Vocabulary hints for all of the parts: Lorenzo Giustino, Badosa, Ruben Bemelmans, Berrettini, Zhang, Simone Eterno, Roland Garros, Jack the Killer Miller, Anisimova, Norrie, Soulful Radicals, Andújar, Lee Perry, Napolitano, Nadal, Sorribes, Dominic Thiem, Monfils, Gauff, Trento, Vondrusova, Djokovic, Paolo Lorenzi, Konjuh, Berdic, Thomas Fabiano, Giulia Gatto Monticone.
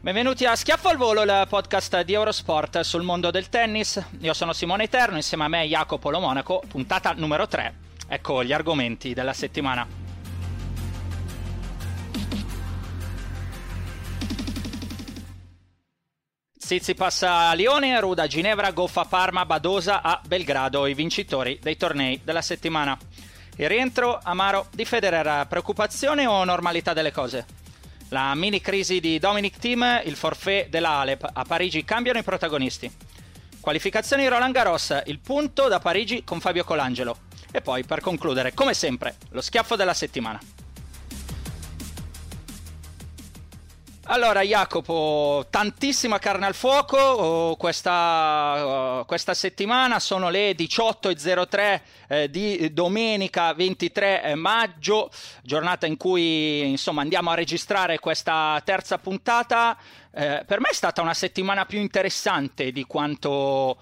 Benvenuti a Schiaffo al volo, il podcast di Eurosport sul mondo del tennis. Io sono Simone Eterno, insieme a me Jacopo Lo Monaco, puntata numero 3. Ecco gli argomenti della settimana. Tsitsipas a Lione, Ruud a Ginevra, Gauff a Parma, Badosa a Belgrado, i vincitori dei tornei della settimana. Il rientro amaro di Federer, preoccupazione o normalità delle cose? La mini crisi di Dominic Thiem, il forfait della Halep, a Parigi cambiano i protagonisti. Qualificazioni Roland Garros, il punto da Parigi con Fabio Colangelo. E poi, per concludere, come sempre, lo schiaffo della settimana. Allora Jacopo, tantissima carne al fuoco questa settimana, sono le 18.03 di domenica 23 maggio, giornata in cui insomma andiamo a registrare questa terza puntata. Per me è stata una settimana più interessante di quanto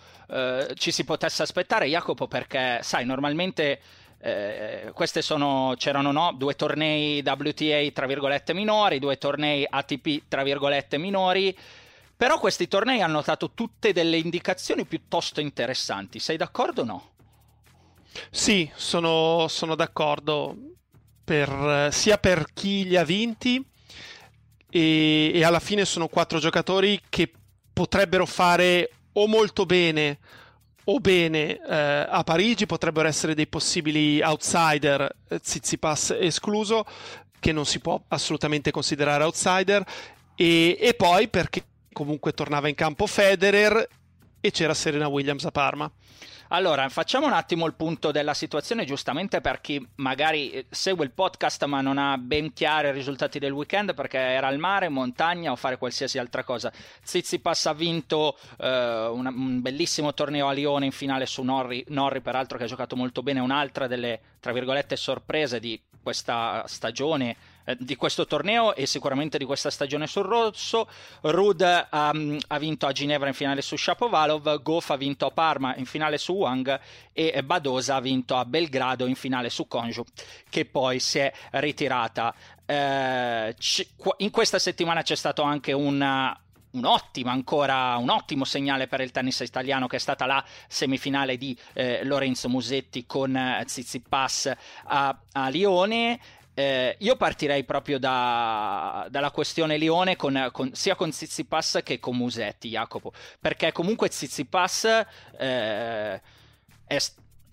ci si potesse aspettare, Jacopo, perché sai, normalmente due tornei WTA tra virgolette minori, due tornei ATP tra virgolette minori, però questi tornei hanno dato tutte delle indicazioni piuttosto interessanti. Sei d'accordo o no? Sì, sono d'accordo, sia per chi li ha vinti e alla fine sono quattro giocatori che potrebbero fare o molto bene o bene a Parigi, potrebbero essere dei possibili outsider, Tsitsipas escluso, che non si può assolutamente considerare outsider, e poi perché comunque tornava in campo Federer e c'era Serena Williams a Parma. Allora, facciamo un attimo il punto della situazione, giustamente per chi magari segue il podcast ma non ha ben chiari i risultati del weekend, perché era al mare, montagna o fare qualsiasi altra cosa. Tsitsipas ha vinto un bellissimo torneo a Lione in finale su Norrie, peraltro, che ha giocato molto bene, un'altra delle, tra virgolette, sorprese di questa stagione, di questo torneo e sicuramente di questa stagione sul rosso. Ruud ha vinto a Ginevra in finale su Shapovalov, Gauff ha vinto a Parma in finale su Huang e Badosa ha vinto a Belgrado in finale su Konjuh, che poi si è ritirata. In questa settimana c'è stato anche un ottimo segnale per il tennis italiano, che è stata la semifinale di Lorenzo Musetti con Tsitsipas a Lione. Io partirei proprio dalla questione Lione sia con Tsitsipas che con Musetti, Jacopo, perché comunque Tsitsipas è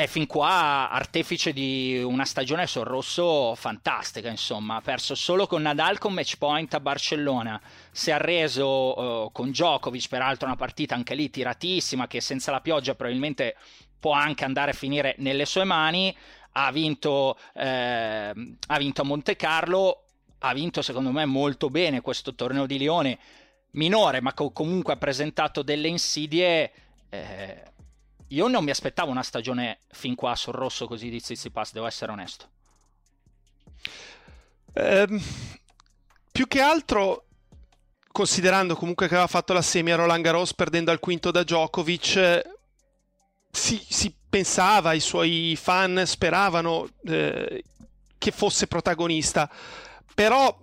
fin qua artefice di una stagione sul rosso fantastica, insomma. Ha perso solo con Nadal con match point a Barcellona, si è arreso con Djokovic, peraltro una partita anche lì tiratissima che senza la pioggia probabilmente può anche andare a finire nelle sue mani. Ha vinto a Monte Carlo, ha vinto secondo me molto bene questo torneo di Lione, minore ma comunque ha presentato delle insidie. Io non mi aspettavo una stagione fin qua sul rosso così di Tsitsipas, devo essere onesto. Più che altro considerando comunque che aveva fatto la semi a Roland Garros perdendo al quinto da Djokovic, si pensava, i suoi fan speravano che fosse protagonista, però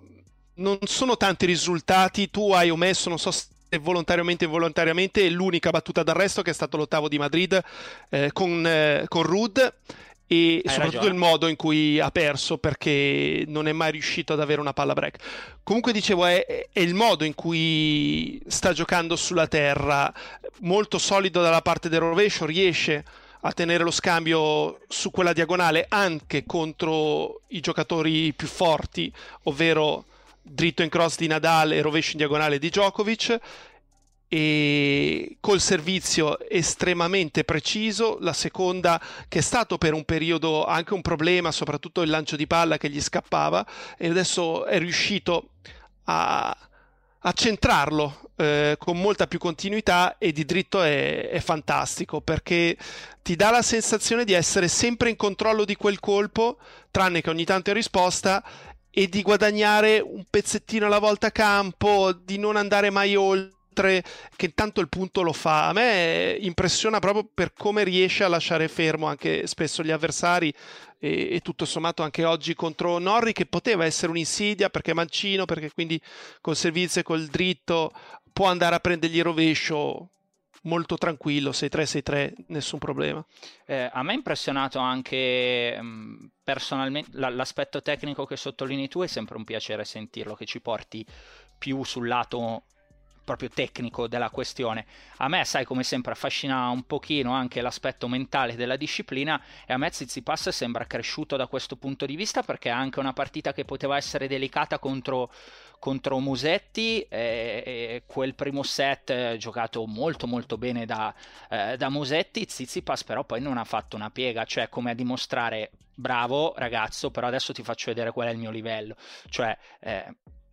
non sono tanti risultati. Tu hai omesso, non so se volontariamente o involontariamente, l'unica battuta d'arresto che è stato l'ottavo di Madrid con Ruud, e soprattutto il modo in cui ha perso, perché non è mai riuscito ad avere una palla break. Comunque dicevo, è il modo in cui sta giocando sulla terra, molto solido dalla parte del rovescio, riesce a tenere lo scambio su quella diagonale anche contro i giocatori più forti, ovvero dritto in cross di Nadal e rovescio in diagonale di Djokovic, e col servizio estremamente preciso. La seconda, che è stato per un periodo anche un problema, soprattutto il lancio di palla che gli scappava, e adesso è riuscito a centrarlo con molta più continuità, e di dritto è fantastico, perché ti dà la sensazione di essere sempre in controllo di quel colpo, tranne che ogni tanto in risposta, e di guadagnare un pezzettino alla volta campo, di non andare mai oltre, che tanto il punto lo fa. A me impressiona proprio per come riesce a lasciare fermo anche spesso gli avversari, e tutto sommato anche oggi contro Norrie, che poteva essere un'insidia perché è mancino, perché quindi col servizio e col dritto può andare a prendergli il rovescio molto tranquillo, 6-3, 6-3, nessun problema. A me è impressionato anche personalmente l'aspetto tecnico che sottolinei tu, è sempre un piacere sentirlo, che ci porti più sul lato proprio tecnico della questione. A me, sai, come sempre affascina un pochino anche l'aspetto mentale della disciplina, e a me Tsitsipas sembra cresciuto da questo punto di vista, perché anche una partita che poteva essere delicata contro Musetti, e quel primo set giocato molto molto bene da Musetti, Tsitsipas però poi non ha fatto una piega, cioè come a dimostrare: bravo ragazzo, però adesso ti faccio vedere qual è il mio livello. Cioè è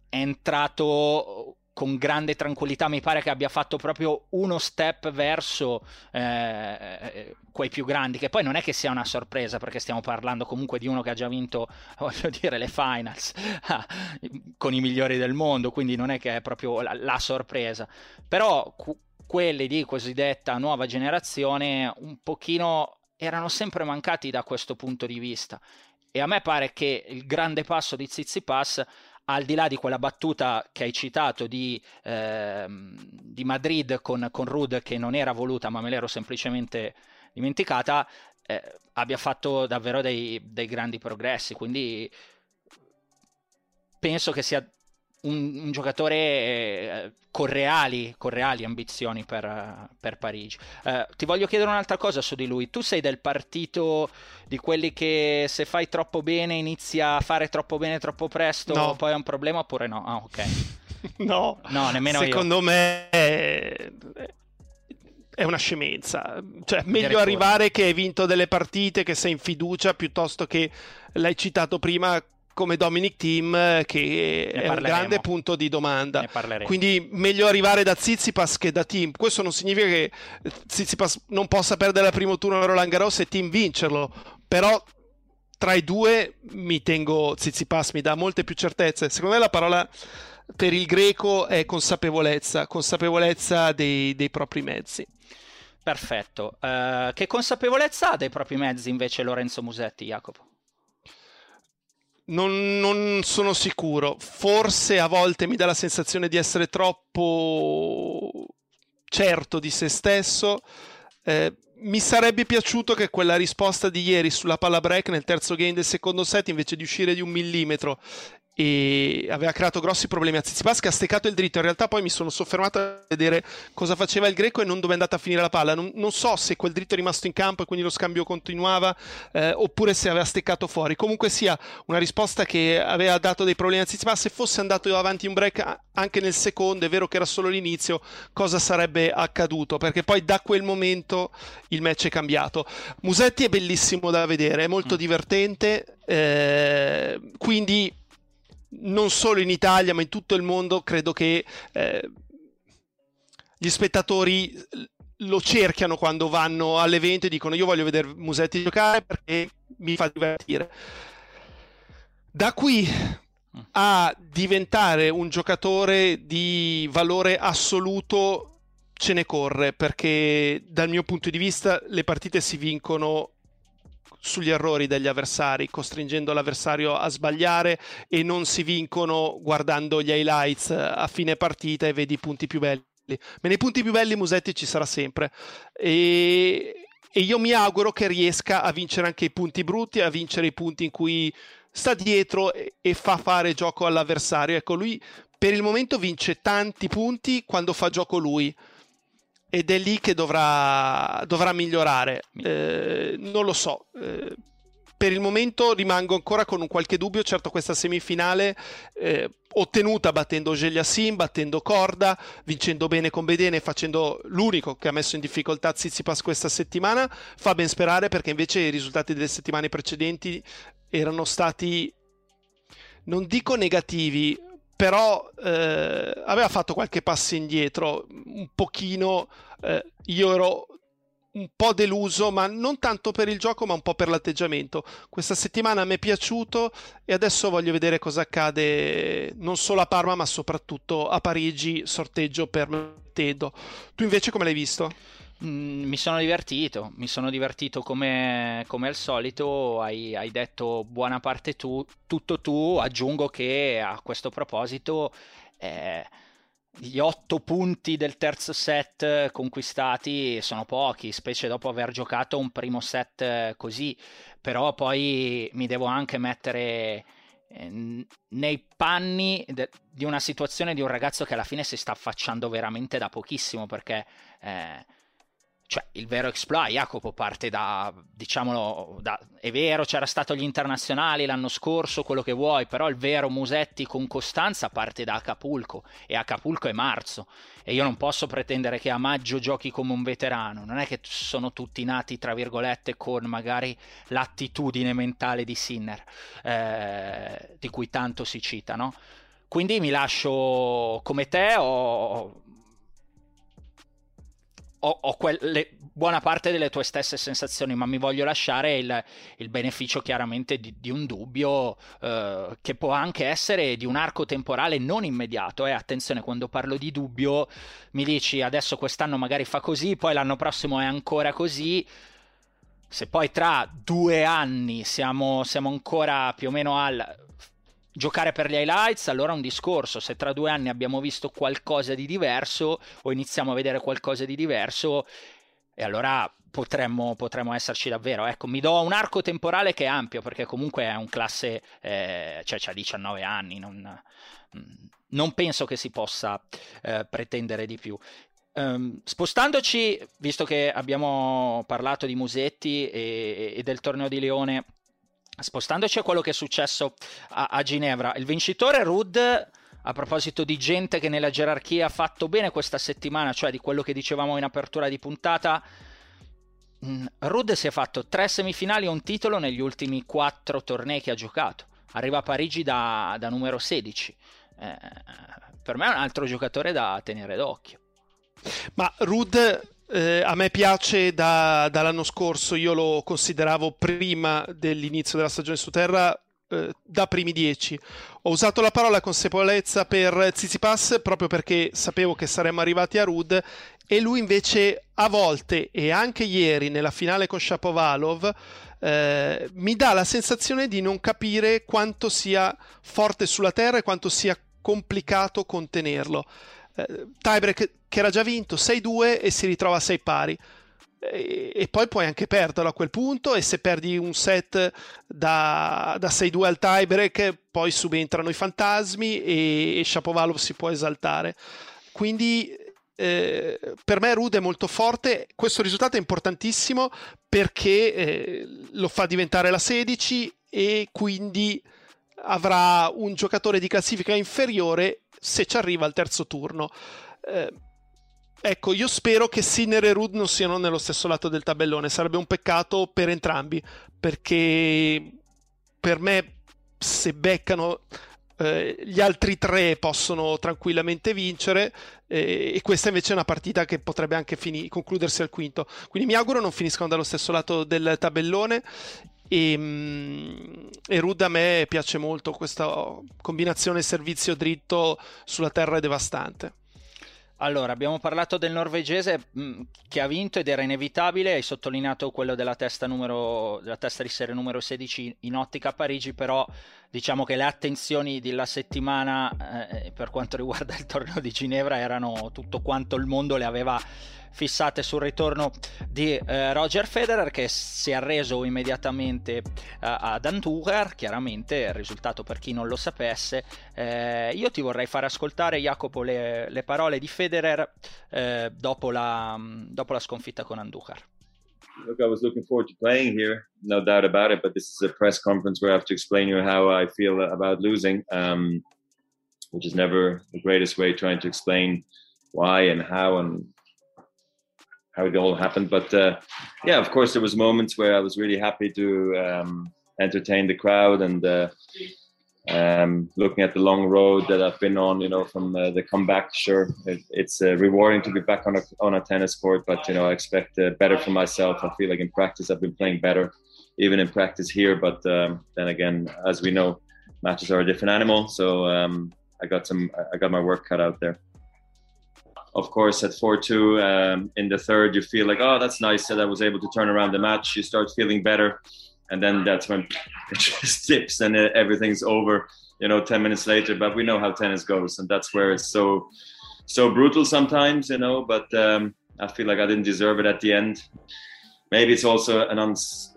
entrato con grande tranquillità, mi pare che abbia fatto proprio uno step verso quei più grandi, che poi non è che sia una sorpresa, perché stiamo parlando comunque di uno che ha già vinto, voglio dire, le finals con i migliori del mondo, quindi non è che è proprio la sorpresa, però quelli di cosiddetta nuova generazione un pochino erano sempre mancati da questo punto di vista, e a me pare che il grande passo di Tsitsipas, al di là di quella battuta che hai citato di Madrid con Ruud, che non era voluta ma me l'ero semplicemente dimenticata, abbia fatto davvero dei grandi progressi, quindi penso che sia un giocatore con reali ambizioni per Parigi. Ti voglio chiedere un'altra cosa su di lui. Tu sei del partito di quelli che se fai troppo bene, inizia a fare troppo bene troppo presto, no, poi è un problema, oppure no? Ah, ok. No, nemmeno secondo io. Secondo me è una scemenza, cioè meglio arrivare che hai vinto delle partite, che sei in fiducia, piuttosto che, l'hai citato prima, come Dominic Thiem, che è un grande punto di domanda. Quindi meglio arrivare da Tsitsipas che da Thiem. Questo non significa che Tsitsipas non possa perdere al primo turno a Roland Garros e Thiem vincerlo, però tra i due mi tengo Tsitsipas, mi dà molte più certezze. Secondo me la parola per il greco è consapevolezza dei propri mezzi. Perfetto. Che consapevolezza ha dei propri mezzi invece Lorenzo Musetti, Jacopo? Non sono sicuro, forse a volte mi dà la sensazione di essere troppo certo di se stesso. Mi sarebbe piaciuto che quella risposta di ieri sulla palla break nel terzo game del secondo set, invece di uscire di 1 millimetro, e aveva creato grossi problemi a Tsitsipas, che ha steccato il dritto. In realtà poi mi sono soffermato a vedere cosa faceva il greco e non dove è andata a finire la palla. Non so se quel dritto è rimasto in campo e quindi lo scambio continuava, oppure se aveva steccato fuori. Comunque sia, una risposta che aveva dato dei problemi a Tsitsipas. Se fosse andato avanti un break anche nel secondo, è vero che era solo l'inizio, cosa sarebbe accaduto? Perché poi da quel momento il match è cambiato. Musetti è bellissimo da vedere, è molto divertente, quindi non solo in Italia ma in tutto il mondo credo che gli spettatori lo cerchiano quando vanno all'evento e dicono: io voglio vedere Musetti giocare perché mi fa divertire. Da qui a diventare un giocatore di valore assoluto ce ne corre, perché dal mio punto di vista le partite si vincono sugli errori degli avversari, costringendo l'avversario a sbagliare, e non si vincono guardando gli highlights a fine partita e vedi i punti più belli. Ma nei punti più belli Musetti ci sarà sempre, e e io mi auguro che riesca a vincere anche i punti brutti, a vincere i punti in cui sta dietro e fa fare gioco all'avversario. Ecco, lui per il momento vince tanti punti quando fa gioco lui, ed è lì che dovrà migliorare. Non lo so, per il momento rimango ancora con un qualche dubbio. Certo, questa semifinale ottenuta battendo Geliassin, battendo Corda, vincendo bene con Bedene, facendo l'unico che ha messo in difficoltà Tsitsipas questa settimana, fa ben sperare, perché invece i risultati delle settimane precedenti erano stati, non dico negativi, però aveva fatto qualche passo indietro, un pochino. Io ero un po' deluso, ma non tanto per il gioco, ma un po' per l'atteggiamento. Questa settimana mi è piaciuto e adesso voglio vedere cosa accade non solo a Parma, ma soprattutto a Parigi, sorteggio per Mattedo. Tu invece come l'hai visto? Mi sono divertito come al solito. Hai detto buona parte tu, tutto tu. Aggiungo che a questo proposito gli 8 punti del terzo set conquistati sono pochi, specie dopo aver giocato un primo set così. Però poi mi devo anche mettere nei panni di una situazione di un ragazzo che alla fine si sta affacciando veramente da pochissimo, perché cioè il vero exploit, Jacopo, parte da, diciamolo, è vero, c'era stato gli internazionali l'anno scorso, quello che vuoi, però il vero Musetti con costanza parte da Acapulco, e Acapulco è marzo, e io non posso pretendere che a maggio giochi come un veterano. Non è che sono tutti nati, tra virgolette, con magari l'attitudine mentale di Sinner, di cui tanto si cita, no? Quindi mi lascio come te, buona parte delle tue stesse sensazioni, ma mi voglio lasciare il beneficio chiaramente di un dubbio che può anche essere di un arco temporale non immediato. Attenzione, quando parlo di dubbio mi dici adesso quest'anno magari fa così, poi l'anno prossimo è ancora così. Se poi tra 2 anni siamo ancora più o meno al giocare per gli highlights, allora è un discorso. Se tra 2 anni abbiamo visto qualcosa di diverso o iniziamo a vedere qualcosa di diverso, e allora potremmo esserci davvero. Ecco, mi do un arco temporale che è ampio, perché comunque è un classe, cioè c'ha 19 anni, non penso che si possa pretendere di più. Spostandoci, visto che abbiamo parlato di Musetti e del torneo di Leone, spostandoci a quello che è successo a Ginevra, il vincitore Ruud, a proposito di gente che nella gerarchia ha fatto bene questa settimana, cioè di quello che dicevamo in apertura di puntata, Ruud si è fatto 3 semifinali e un titolo negli ultimi 4 tornei che ha giocato. Arriva a Parigi da numero 16. Per me è un altro giocatore da tenere d'occhio. Ma Ruud, a me piace dall'anno scorso. Io lo consideravo prima dell'inizio della stagione su terra da primi 10. Ho usato la parola consapevolezza per Tsitsipas proprio perché sapevo che saremmo arrivati a Ruud, e lui invece a volte, e anche ieri nella finale con Shapovalov, mi dà la sensazione di non capire quanto sia forte sulla terra e quanto sia complicato contenerlo. Tiebreak che era già vinto 6-2 e si ritrova a 6 pari, e poi puoi anche perderlo a quel punto, e se perdi un set da 6-2 al tiebreak poi subentrano i fantasmi e Shapovalov si può esaltare. Quindi per me Ruud è molto forte. Questo risultato è importantissimo perché lo fa diventare la 16, e quindi avrà un giocatore di classifica inferiore se ci arriva al terzo turno. Ecco, io spero che Sinner e Ruud non siano nello stesso lato del tabellone, sarebbe un peccato per entrambi, perché per me se beccano gli altri 3 possono tranquillamente vincere, e questa invece è una partita che potrebbe anche concludersi al quinto. Quindi mi auguro non finiscano dallo stesso lato del tabellone. E Ruud a me piace molto, questa combinazione servizio dritto sulla terra è devastante. Allora, abbiamo parlato del norvegese che ha vinto ed era inevitabile, hai sottolineato quello della testa di serie numero 16 in ottica a Parigi, però diciamo che le attenzioni della settimana per quanto riguarda il torneo di Ginevra erano tutto quanto il mondo le aveva fissate sul ritorno di Roger Federer, che si è arreso immediatamente ad Andújar. Chiaramente il risultato, per chi non lo sapesse. Io ti vorrei far ascoltare, Jacopo, le parole di Federer dopo la sconfitta con Andújar. Look, I was looking forward to playing here, no doubt about it, but this is a press conference where I have to explain you how I feel about losing, which is never the greatest way, trying to explain why and how it all happened. But yeah, of course, there was moments where I was really happy to entertain the crowd and looking at the long road that I've been on, you know, from the comeback. Sure, it's rewarding to be back on a tennis court, but you know, I expect better for myself. I feel like in practice I've been playing better, even in practice here. But then again, as we know, matches are a different animal. So I got my work cut out there. Of course, at 4-2 in the third, you feel like, oh, that's nice that I was able to turn around the match. You start feeling better. And then that's when it just dips and everything's over, you know, 10 minutes later. But we know how tennis goes, and that's where it's so brutal sometimes, you know. But I feel like I didn't deserve it at the end. Maybe it's also an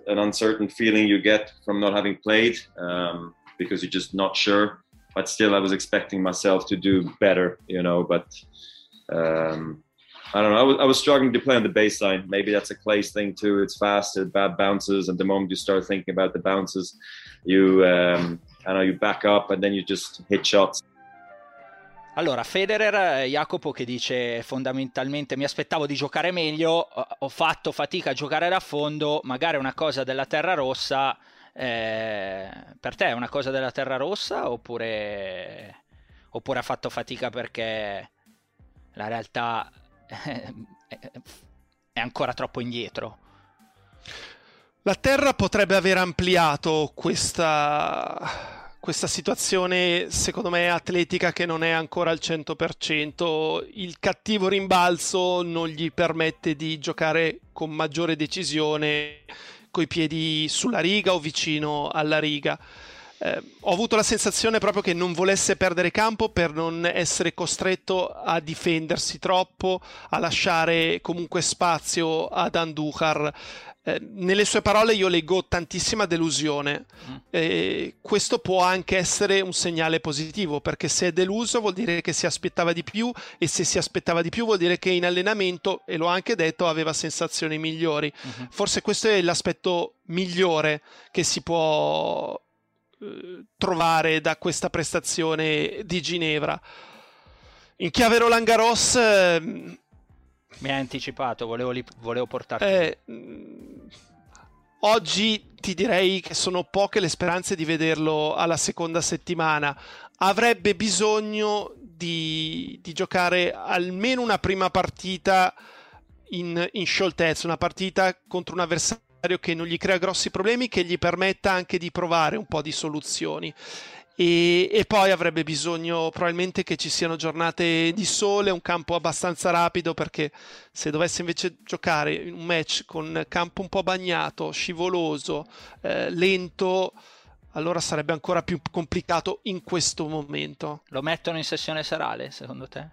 uncertain feeling you get from not having played because you're just not sure. But still, I was expecting myself to do better, you know. But I don't know. I was struggling to play on the baseline. Maybe that's a Clays thing too. It's fast, it bad bounces, and the moment you start thinking about the bounces, you back up and then you just hit shots. Allora, Federer, Jacopo, che dice fondamentalmente mi aspettavo di giocare meglio, ho fatto fatica a giocare da fondo, magari è una cosa della terra rossa. Per te è una cosa della terra rossa oppure ha fatto fatica perché la realtà è ancora troppo indietro? La terra potrebbe aver ampliato questa situazione, secondo me, atletica, che non è ancora al 100%. Il cattivo rimbalzo non gli permette di giocare con maggiore decisione coi piedi sulla riga o vicino alla riga. Ho avuto la sensazione proprio che non volesse perdere campo per non essere costretto a difendersi troppo, a lasciare comunque spazio ad Andújar. Nelle sue parole io leggo tantissima delusione. Questo può anche essere un segnale positivo, perché se è deluso vuol dire che si aspettava di più, e se si aspettava di più vuol dire che in allenamento, e l'ho anche detto, aveva sensazioni migliori. Forse questo è l'aspetto migliore che si può trovare da questa prestazione di Ginevra. In chiave Roland Garros mi ha anticipato, volevo portarti. Oggi ti direi che sono poche le speranze di vederlo alla seconda settimana. Avrebbe bisogno di giocare almeno una prima partita in scioltezza, una partita contro un avversario che non gli crea grossi problemi, che gli permetta anche di provare un po' di soluzioni, e poi avrebbe bisogno probabilmente che ci siano giornate di sole, un campo abbastanza rapido, perché se dovesse invece giocare un match con campo un po' bagnato, scivoloso, lento, allora sarebbe ancora più complicato in questo momento. Lo mettono in sessione serale, secondo te?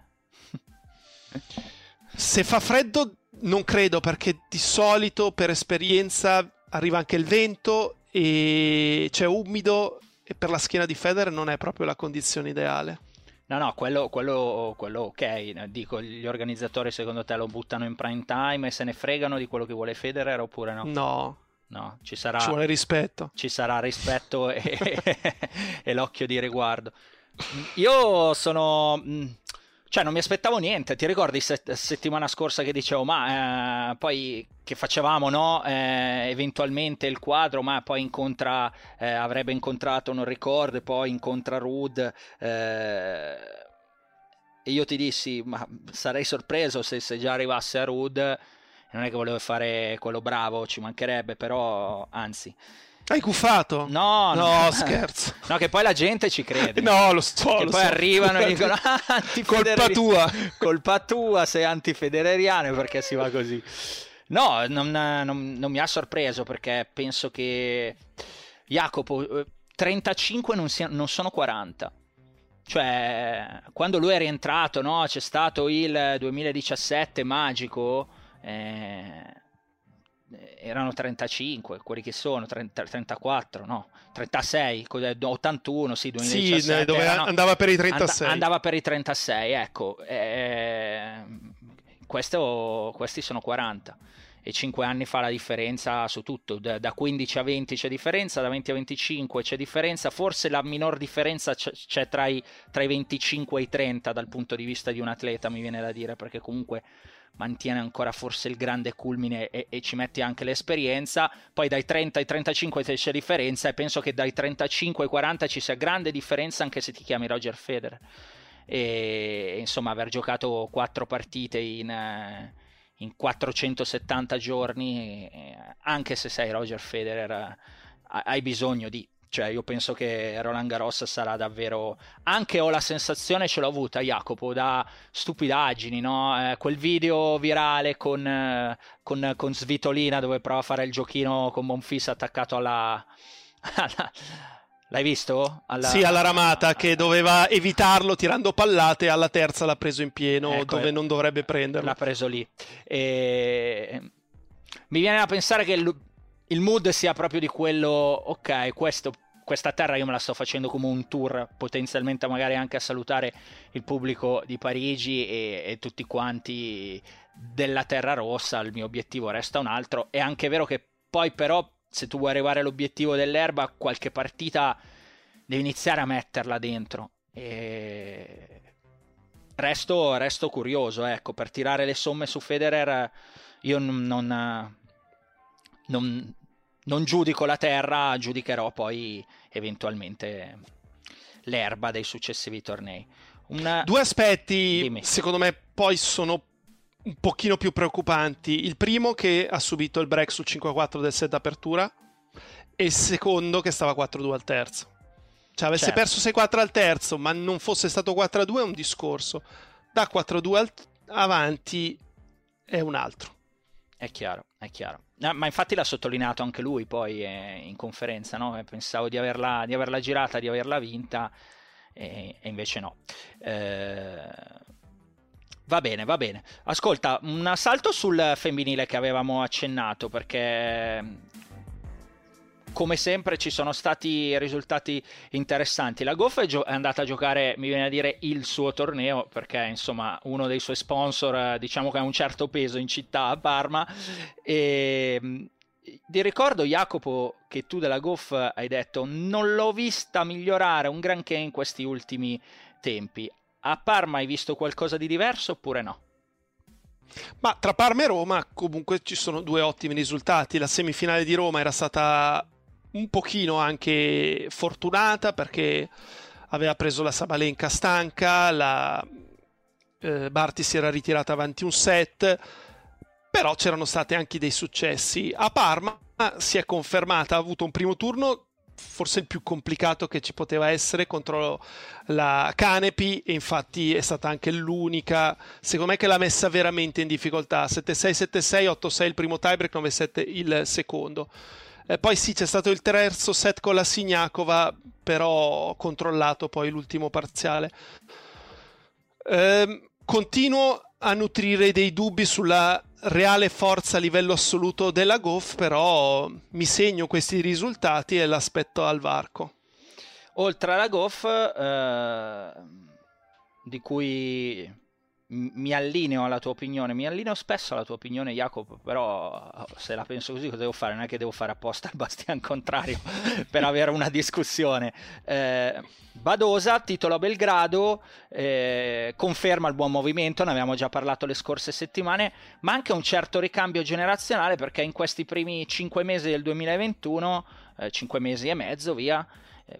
Se fa freddo non credo, perché di solito per esperienza arriva anche il vento e c'è umido, e per la schiena di Federer non è proprio la condizione ideale. No, quello ok. Dico, gli organizzatori secondo te lo buttano in prime time e se ne fregano di quello che vuole Federer, oppure no? No, ci vuole rispetto. Ci sarà rispetto e l'occhio di riguardo. Io sono... Cioè, non mi aspettavo niente. Ti ricordi settimana scorsa che dicevo, ma poi che facevamo, no? Eventualmente il quadro, ma poi avrebbe incontrato, non ricordo, poi incontra Ruud. E io ti dissi, ma sarei sorpreso se già arrivasse a Ruud. Non è che volevo fare quello bravo, ci mancherebbe, però anzi... Hai cuffato? No, scherzo. No, che poi la gente ci crede. No, lo so. Che lo poi so. Arrivano e dicono colpa tua, sei antifedereriano perché si va così. No, non mi ha sorpreso, perché penso che, Jacopo, 35 non sono 40. cioè quando lui è rientrato, no? C'è stato il 2017 magico, erano 35, quelli che sono 30, 34, no, 36, 81, sì, 2017, sì, dove erano, andava per i 36, andava per i 36, ecco, questi sono 40, e 5 anni fa la differenza su tutto. Da 15 a 20 c'è differenza, da 20 a 25 c'è differenza, forse la minor differenza c'è tra i 25 e i 30 dal punto di vista di un atleta, mi viene da dire, perché comunque mantiene ancora forse il grande culmine e ci metti anche l'esperienza. Poi dai 30 ai 35 c'è differenza, e penso che dai 35 ai 40 ci sia grande differenza anche se ti chiami Roger Federer. E insomma, aver giocato 4 partite in 470 giorni, anche se sei Roger Federer, hai bisogno di... Cioè, io penso che Roland Garros sarà davvero... Anche ho la sensazione, ce l'ho avuta, Jacopo, da stupidaggini, no? Quel video virale con Svitolina dove prova a fare il giochino con Monfils attaccato alla... L'hai visto? Sì, alla ramata, che doveva evitarlo tirando pallate, alla terza l'ha preso in pieno, ecco, dove non dovrebbe prenderlo. L'ha preso lì. Mi viene da pensare che il mood sia proprio di quello, ok, questa terra io me la sto facendo come un tour, potenzialmente magari anche a salutare il pubblico di Parigi e tutti quanti della Terra Rossa, il mio obiettivo resta un altro. È anche vero che poi però, se tu vuoi arrivare all'obiettivo dell'erba, qualche partita devi iniziare a metterla dentro. E resto curioso, ecco, per tirare le somme su Federer. Io non giudico la terra, giudicherò poi eventualmente l'erba dei successivi tornei. Due aspetti, dimmi, secondo me poi sono un pochino più preoccupanti. Il primo, che ha subito il break sul 5-4 del set d'apertura, e il secondo, che stava 4-2 al terzo. Cioè, avesse perso 6-4 al terzo ma non fosse stato 4-2 è un discorso, da 4-2 avanti è un altro. È chiaro. Ma infatti l'ha sottolineato anche lui poi in conferenza, no? Pensavo di averla girata, di averla vinta, e invece no. Va bene. Ascolta, un salto sul femminile che avevamo accennato, perché come sempre ci sono stati risultati interessanti. La Gauff è andata a giocare, mi viene a dire, il suo torneo, perché insomma uno dei suoi sponsor, diciamo che ha un certo peso in città, a Parma. E ti ricordo, Jacopo, che tu della Gauff hai detto non l'ho vista migliorare un granché in questi ultimi tempi. A Parma hai visto qualcosa di diverso oppure no? Ma tra Parma e Roma comunque ci sono due ottimi risultati. La semifinale di Roma era stata un pochino anche fortunata, perché aveva preso la Sabalenka stanca, la Barty si era ritirata avanti un set, però c'erano stati anche dei successi. A Parma si è confermata, ha avuto un primo turno forse il più complicato che ci poteva essere contro la Canepi, e infatti è stata anche l'unica, secondo me, che l'ha messa veramente in difficoltà. 7-6, 7-6, 8-6 il primo tiebreak, 9-7 il secondo. Poi sì, c'è stato il terzo set con la Siniakova, però controllato poi l'ultimo parziale. Continuo a nutrire dei dubbi sulla reale forza a livello assoluto della Gauff, però mi segno questi risultati e l'aspetto al varco. Oltre alla Gauff, di cui mi allineo alla tua opinione, mi allineo spesso alla tua opinione, Jacopo, però se la penso così cosa devo fare? Non è che devo fare apposta il bastian contrario per avere una discussione. Badosa, titolo a Belgrado, conferma il buon movimento, ne avevamo già parlato le scorse settimane, ma anche un certo ricambio generazionale, perché in questi primi 5 mesi del 2021, 5 mesi e mezzo via,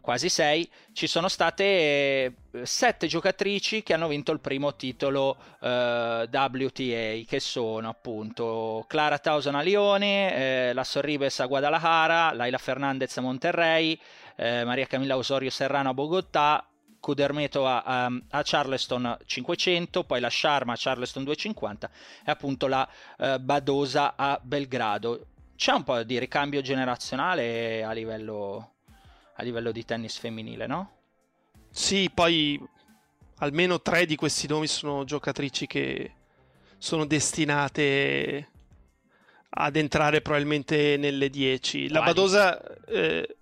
quasi 6, ci sono state 7 giocatrici che hanno vinto il primo titolo WTA, che sono appunto Clara Tauson a Lione, la Sorribes a Guadalajara, Laila Fernandez a Monterrey, Maria Camilla Osorio Serrano a Bogotà, Kudermetova a Charleston 500, poi la Sharma a Charleston 250 e appunto la Badosa a Belgrado. C'è un po' di ricambio generazionale a livello di tennis femminile, no? Sì, poi almeno tre di questi nomi sono giocatrici che sono destinate ad entrare probabilmente nelle 10. La Badosa,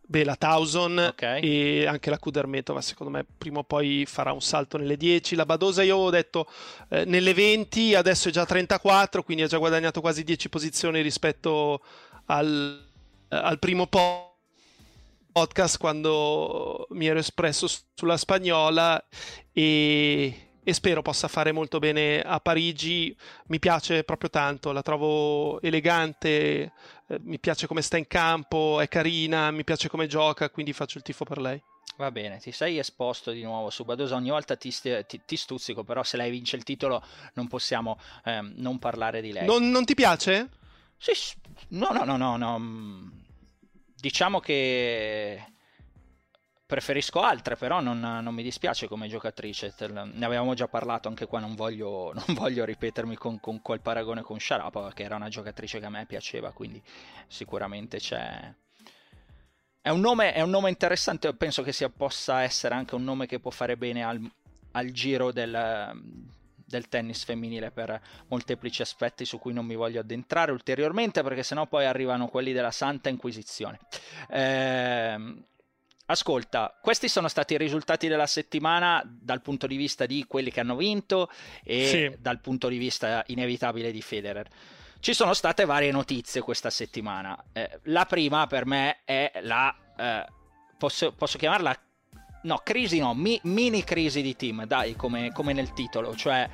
la Thousand, okay, e anche la Kudermetova secondo me prima o poi farà un salto nelle 10. La Badosa io ho detto nelle 20, adesso è già 34, quindi ha già guadagnato quasi 10 posizioni rispetto al primo podcast quando mi ero espresso sulla spagnola, e spero possa fare molto bene a Parigi. Mi piace proprio tanto, la trovo elegante, mi piace come sta in campo, è carina, mi piace come gioca, quindi faccio il tifo per lei. Va bene, ti sei esposto di nuovo su Badosa, ogni volta ti stuzzico, però se lei vince il titolo non possiamo non parlare di lei. Non ti piace? Sì, no. Diciamo che preferisco altre, però non mi dispiace come giocatrice, ne avevamo già parlato anche qua, non voglio ripetermi con quel paragone con Sharapova, che era una giocatrice che a me piaceva, quindi sicuramente c'è... È un nome interessante, penso che possa essere anche un nome che può fare bene al giro del tennis femminile per molteplici aspetti su cui non mi voglio addentrare ulteriormente, perché sennò poi arrivano quelli della Santa Inquisizione. Ascolta, questi sono stati i risultati della settimana dal punto di vista di quelli che hanno vinto e sì, dal punto di vista inevitabile di Federer. Ci sono state varie notizie questa settimana. La prima per me è posso chiamarla? No, crisi no, mini crisi di team, dai, come nel titolo, cioè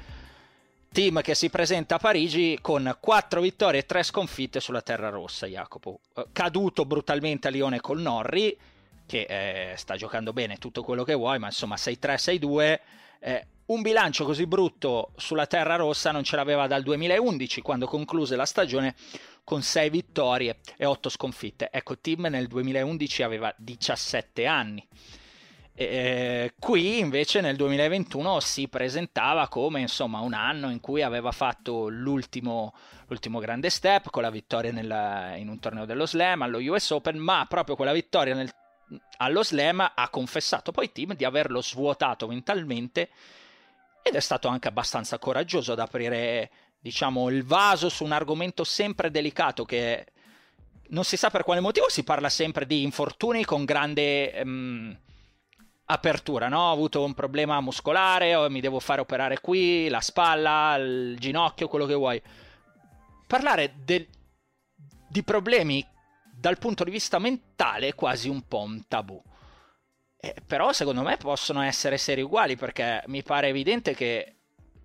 team che si presenta a Parigi con 4 vittorie e 3 sconfitte sulla terra rossa, Jacopo. Caduto brutalmente a Lione col Norrie, che sta giocando bene, tutto quello che vuoi, ma insomma 6-3, 6-2, un bilancio così brutto sulla terra rossa non ce l'aveva dal 2011, quando concluse la stagione con 6 vittorie e 8 sconfitte. Ecco, team nel 2011 aveva 17 anni. Qui invece nel 2021 si presentava come insomma un anno in cui aveva fatto l'ultimo grande step con la vittoria in un torneo dello Slam allo US Open, ma proprio quella vittoria allo Slam ha confessato poi team di averlo svuotato mentalmente, ed è stato anche abbastanza coraggioso ad aprire, diciamo, il vaso su un argomento sempre delicato che non si sa per quale motivo si parla sempre di infortuni con grande... apertura, no? Ho avuto un problema muscolare, mi devo fare operare qui, la spalla, il ginocchio, quello che vuoi. Parlare di problemi dal punto di vista mentale è quasi un po' un tabù. Però secondo me possono essere serie uguali, perché mi pare evidente che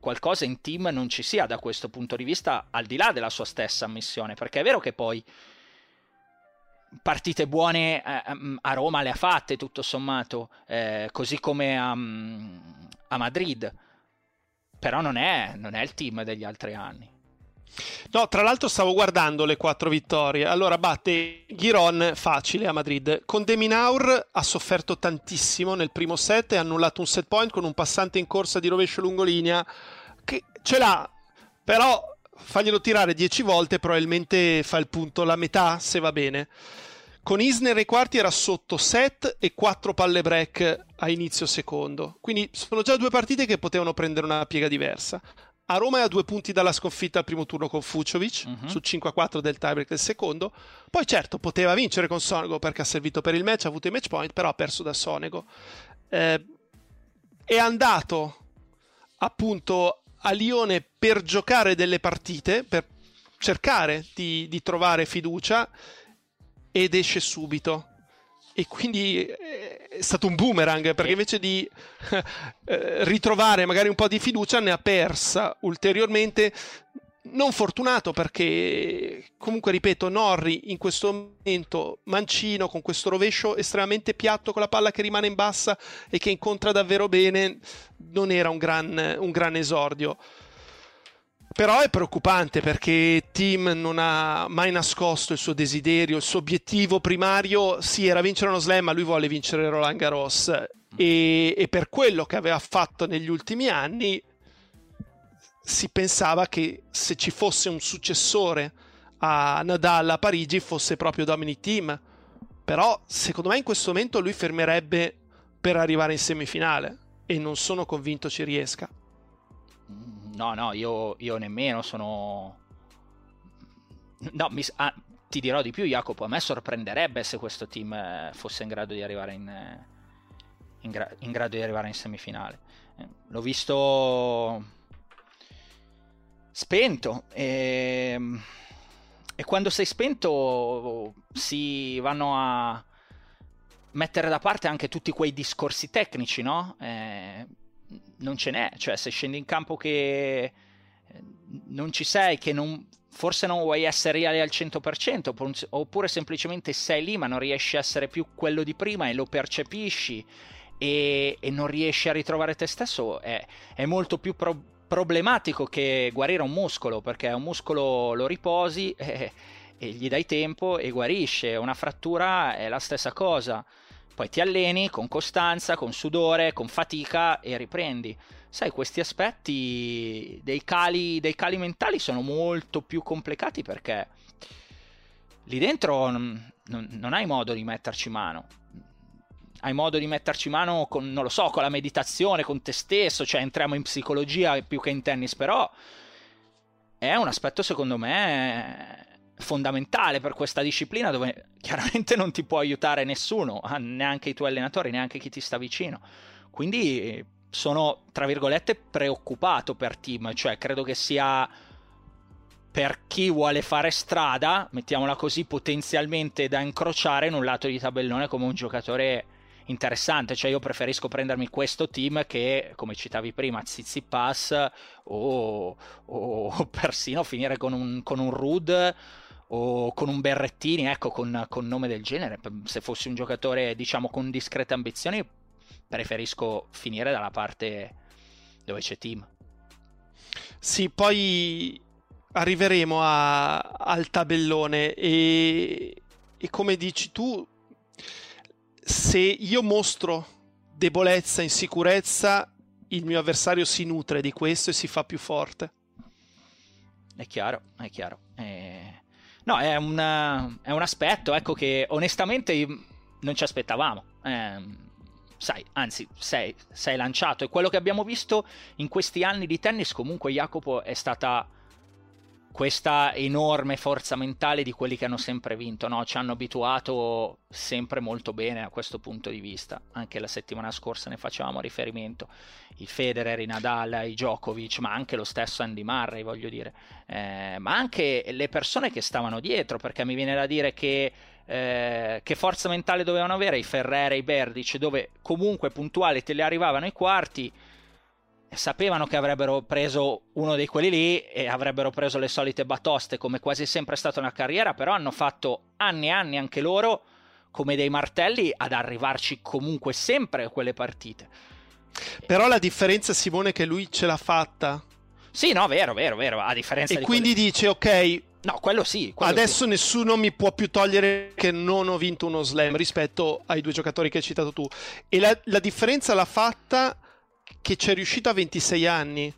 qualcosa in team non ci sia da questo punto di vista, al di là della sua stessa ammissione, perché è vero che poi... partite buone a Roma le ha fatte tutto sommato, così come a Madrid, però non è il team degli altri anni. No, tra l'altro stavo guardando le 4 vittorie. Allora, batte Giron facile a Madrid, con De Minaur ha sofferto tantissimo nel primo set e ha annullato un set point con un passante in corsa di rovescio lungolinea che ce l'ha, però faglielo tirare 10 volte probabilmente fa il punto, la metà se va bene. Con Isner ai quarti era sotto set e 4 palle break a inizio secondo, quindi sono già 2 partite che potevano prendere una piega diversa. A Roma è a 2 punti dalla sconfitta al primo turno con Fucsovic, sul 5-4 del tiebreak del secondo. Poi certo poteva vincere con Sonego perché ha servito per il match, ha avuto i match point, però ha perso da Sonego. È andato appunto a Lione per giocare delle partite, per cercare di trovare fiducia, ed esce subito, e quindi è stato un boomerang, perché invece di ritrovare magari un po' di fiducia ne ha persa ulteriormente. Non fortunato, perché comunque ripeto, Norrie in questo momento mancino, con questo rovescio estremamente piatto, con la palla che rimane in bassa e che incontra davvero bene, non era un gran esordio. Però è preoccupante, perché Thiem non ha mai nascosto il suo desiderio, il suo obiettivo primario sì era vincere uno Slam, ma lui vuole vincere Roland Garros, e per quello che aveva fatto negli ultimi anni si pensava che se ci fosse un successore a Nadal a Parigi fosse proprio Dominic Thiem, però secondo me in questo momento lui fermerebbe per arrivare in semifinale. e non sono convinto ci riesca. No, no, io nemmeno sono... No, ti dirò di più, Jacopo, a me sorprenderebbe se questo team fosse in grado di arrivare in semifinale. L'ho visto spento e quando sei spento si vanno a mettere da parte anche tutti quei discorsi tecnici, no? Non ce n'è, cioè se scendi in campo che non ci sei, che non... Forse non vuoi essere reale al 100%, oppure semplicemente sei lì ma non riesci a essere più quello di prima e lo percepisci e non riesci a ritrovare te stesso, è molto più problematico che guarire un muscolo, perché un muscolo lo riposi e gli dai tempo e guarisce, una frattura è la stessa cosa, poi ti alleni con costanza, con sudore, con fatica e riprendi. Sai, questi aspetti dei cali mentali sono molto più complicati perché lì dentro non hai modo di metterci mano. Hai modo di metterci mano con, non lo so, con la meditazione, con te stesso, cioè entriamo in psicologia più che in tennis, però è un aspetto secondo me fondamentale per questa disciplina dove chiaramente non ti può aiutare nessuno, neanche i tuoi allenatori, neanche chi ti sta vicino. Quindi... sono, tra virgolette, preoccupato per team, cioè credo che sia per chi vuole fare strada, mettiamola così, potenzialmente da incrociare in un lato di tabellone come un giocatore interessante, cioè io preferisco prendermi questo team che, come citavi prima, Tsitsipas o persino finire con un Ruud o con un Berrettini, ecco, con nome del genere. Se fossi un giocatore, diciamo, con discrete ambizioni, preferisco finire dalla parte dove c'è team. Sì, poi arriveremo al tabellone e come dici tu, se io mostro debolezza, insicurezza, il mio avversario si nutre di questo e si fa più forte. È chiaro. No, è un aspetto, ecco, che onestamente non ci aspettavamo. Sai, anzi, sei lanciato, e quello che abbiamo visto in questi anni di tennis comunque, Jacopo, è stata questa enorme forza mentale di quelli che hanno sempre vinto, no? Ci hanno abituato sempre molto bene a questo punto di vista, anche la settimana scorsa ne facevamo riferimento, i Federer, i Nadal, i Djokovic, ma anche lo stesso Andy Murray, voglio dire, ma anche le persone che stavano dietro, perché mi viene da dire che forza mentale dovevano avere i Ferrer e i Berdic, dove comunque puntuali te li arrivavano ai quarti, sapevano che avrebbero preso uno dei quelli lì e avrebbero preso le solite batoste, come quasi sempre è stata una carriera, però hanno fatto anni e anni anche loro come dei martelli ad arrivarci comunque sempre a quelle partite. Però la differenza, Simone, è che lui ce l'ha fatta. Sì, no, vero, a differenza e di quindi quelli... dice, ok, no, quello sì. Quello adesso sì. Nessuno mi può più togliere che non ho vinto uno slam rispetto ai due giocatori che hai citato tu. E la differenza l'ha fatta che c'è riuscito a 26 anni.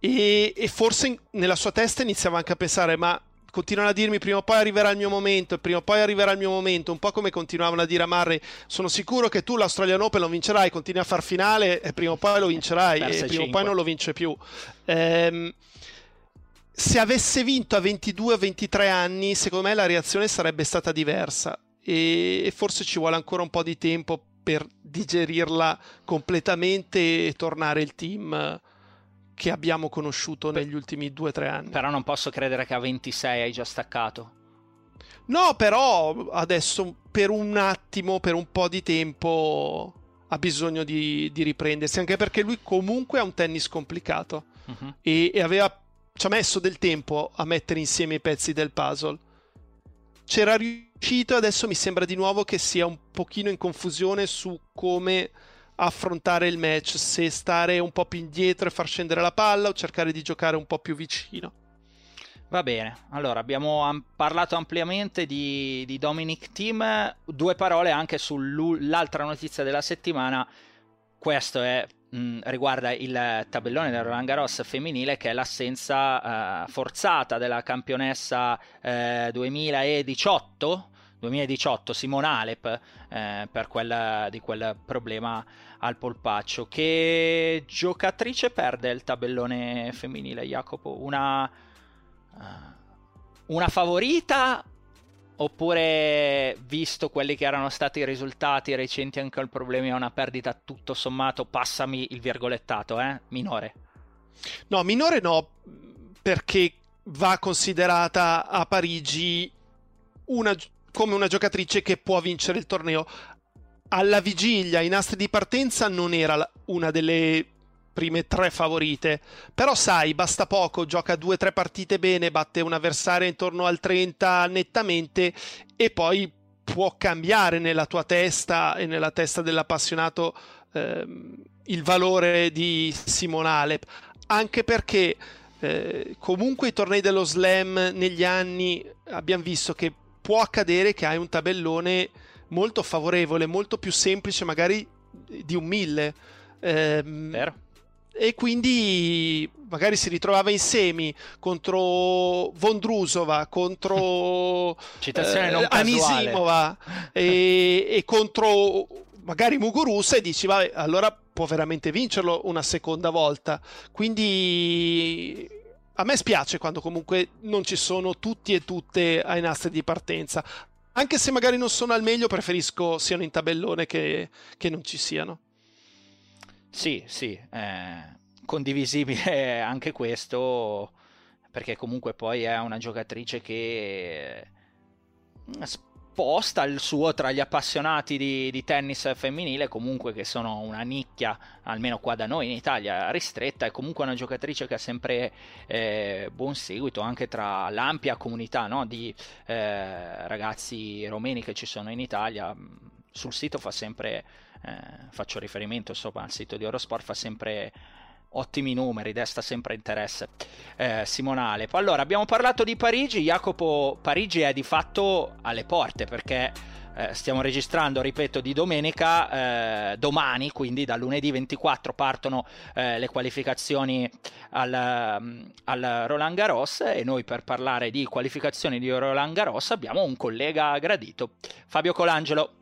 E forse nella sua testa iniziava anche a pensare, ma continuano a dirmi prima o poi arriverà il mio momento, un po' come continuavano a dire a Murray, sono sicuro che tu l'Australian Open lo vincerai, continui a far finale e prima o poi lo vincerai, e prima o poi non lo vince più. Se avesse vinto a 22 o 23 anni, secondo me la reazione sarebbe stata diversa, e forse ci vuole ancora un po' di tempo per digerirla completamente e tornare il team che abbiamo conosciuto negli ultimi 2-3 anni. Però non posso credere che a 26 hai già staccato. No, però adesso per un attimo, per un po' di tempo ha bisogno di riprendersi, anche perché lui comunque ha un tennis complicato, uh-huh. e aveva... ci ha messo del tempo a mettere insieme i pezzi del puzzle, c'era riuscito, adesso mi sembra di nuovo che sia un pochino in confusione su come affrontare il match, se stare un po' più indietro e far scendere la palla o cercare di giocare un po' più vicino. Va bene, allora abbiamo parlato ampiamente di Dominic Thiem. Due parole anche sull'altra notizia della settimana. Questo è riguarda il tabellone del Roland Garros femminile, che è l'assenza forzata della campionessa 2018 2018 Simona Halep per quel problema al polpaccio. Che giocatrice perde il tabellone femminile, Jacopo? Una favorita? Oppure, visto quelli che erano stati i risultati recenti, anche il problema è una perdita tutto sommato, passami il virgolettato, minore? No, minore no, perché va considerata a Parigi come una giocatrice che può vincere il torneo. Alla vigilia, in nastri di partenza, non era una delle prime tre favorite, però sai, basta poco, gioca 2-3 partite bene, batte un avversario intorno al 30 nettamente e poi può cambiare nella tua testa e nella testa dell'appassionato il valore di Simona Halep, anche perché comunque i tornei dello Slam negli anni abbiamo visto che può accadere che hai un tabellone molto favorevole, molto più semplice magari di un 1000, vero? E quindi magari si ritrovava in semi contro Vondrusova, contro Anisimova e contro magari Muguruza, e dici vabbè, allora può veramente vincerlo una seconda volta. Quindi a me spiace quando comunque non ci sono tutti e tutte ai nastri di partenza, anche se magari non sono al meglio, preferisco siano in tabellone che non ci siano. Sì, condivisibile anche questo, perché comunque poi è una giocatrice che sposta il suo tra gli appassionati di tennis femminile, comunque che sono una nicchia, almeno qua da noi in Italia, ristretta. È comunque una giocatrice che ha sempre buon seguito anche tra l'ampia comunità, no, di ragazzi romeni che ci sono in Italia. Sul sito fa sempre, faccio riferimento sopra al sito di Eurosport, fa sempre ottimi numeri, desta sempre interesse Simona Halep. Allora, abbiamo parlato di Parigi, Jacopo. Parigi è di fatto alle porte, perché stiamo registrando, ripeto, di domenica, domani, quindi da lunedì 24 partono le qualificazioni al Roland Garros, e noi per parlare di qualificazioni di Roland Garros abbiamo un collega gradito, Fabio Colangelo.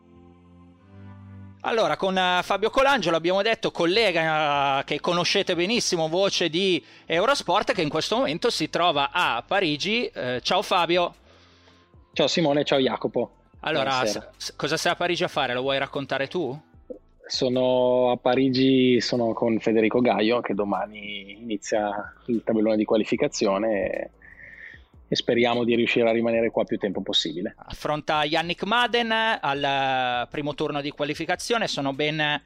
Allora, con Fabio Colangelo, abbiamo detto, collega che conoscete benissimo, voce di Eurosport, che in questo momento si trova a Parigi. Ciao Fabio. Ciao Simone, ciao Jacopo. Allora, cosa sei a Parigi a fare? Lo vuoi raccontare tu? Sono a Parigi, sono con Federico Gaio, che domani inizia il tabellone di qualificazione e speriamo di riuscire a rimanere qua più tempo possibile. Affronta Yannick Maden al primo turno di qualificazione. Sono ben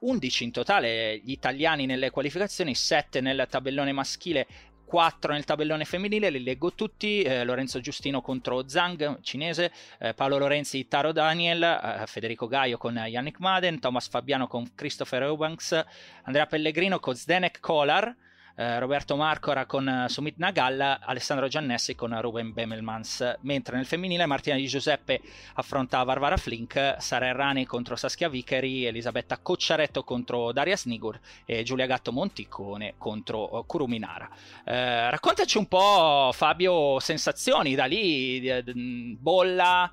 11 in totale gli italiani nelle qualificazioni, 7 nel tabellone maschile, 4 nel tabellone femminile. Li leggo tutti: Lorenzo Giustino contro Zhang, cinese, Paolo Lorenzi, Taro Daniel, Federico Gaio con Yannick Maden, Thomas Fabiano con Christopher Eubanks, Andrea Pellegrino con Zdenek Kolar, Roberto Marcora con Sumit Nagal, Alessandro Giannessi con Ruben Bemelmans. Mentre nel femminile Martina Di Giuseppe affronta Varvara Flink, Sara Errani contro Saskia Vicari, Elisabetta Cocciaretto contro Daria Snigur e Giulia Gatto Monticone contro Kuruminara. Raccontaci un po', Fabio, sensazioni da lì, bolla,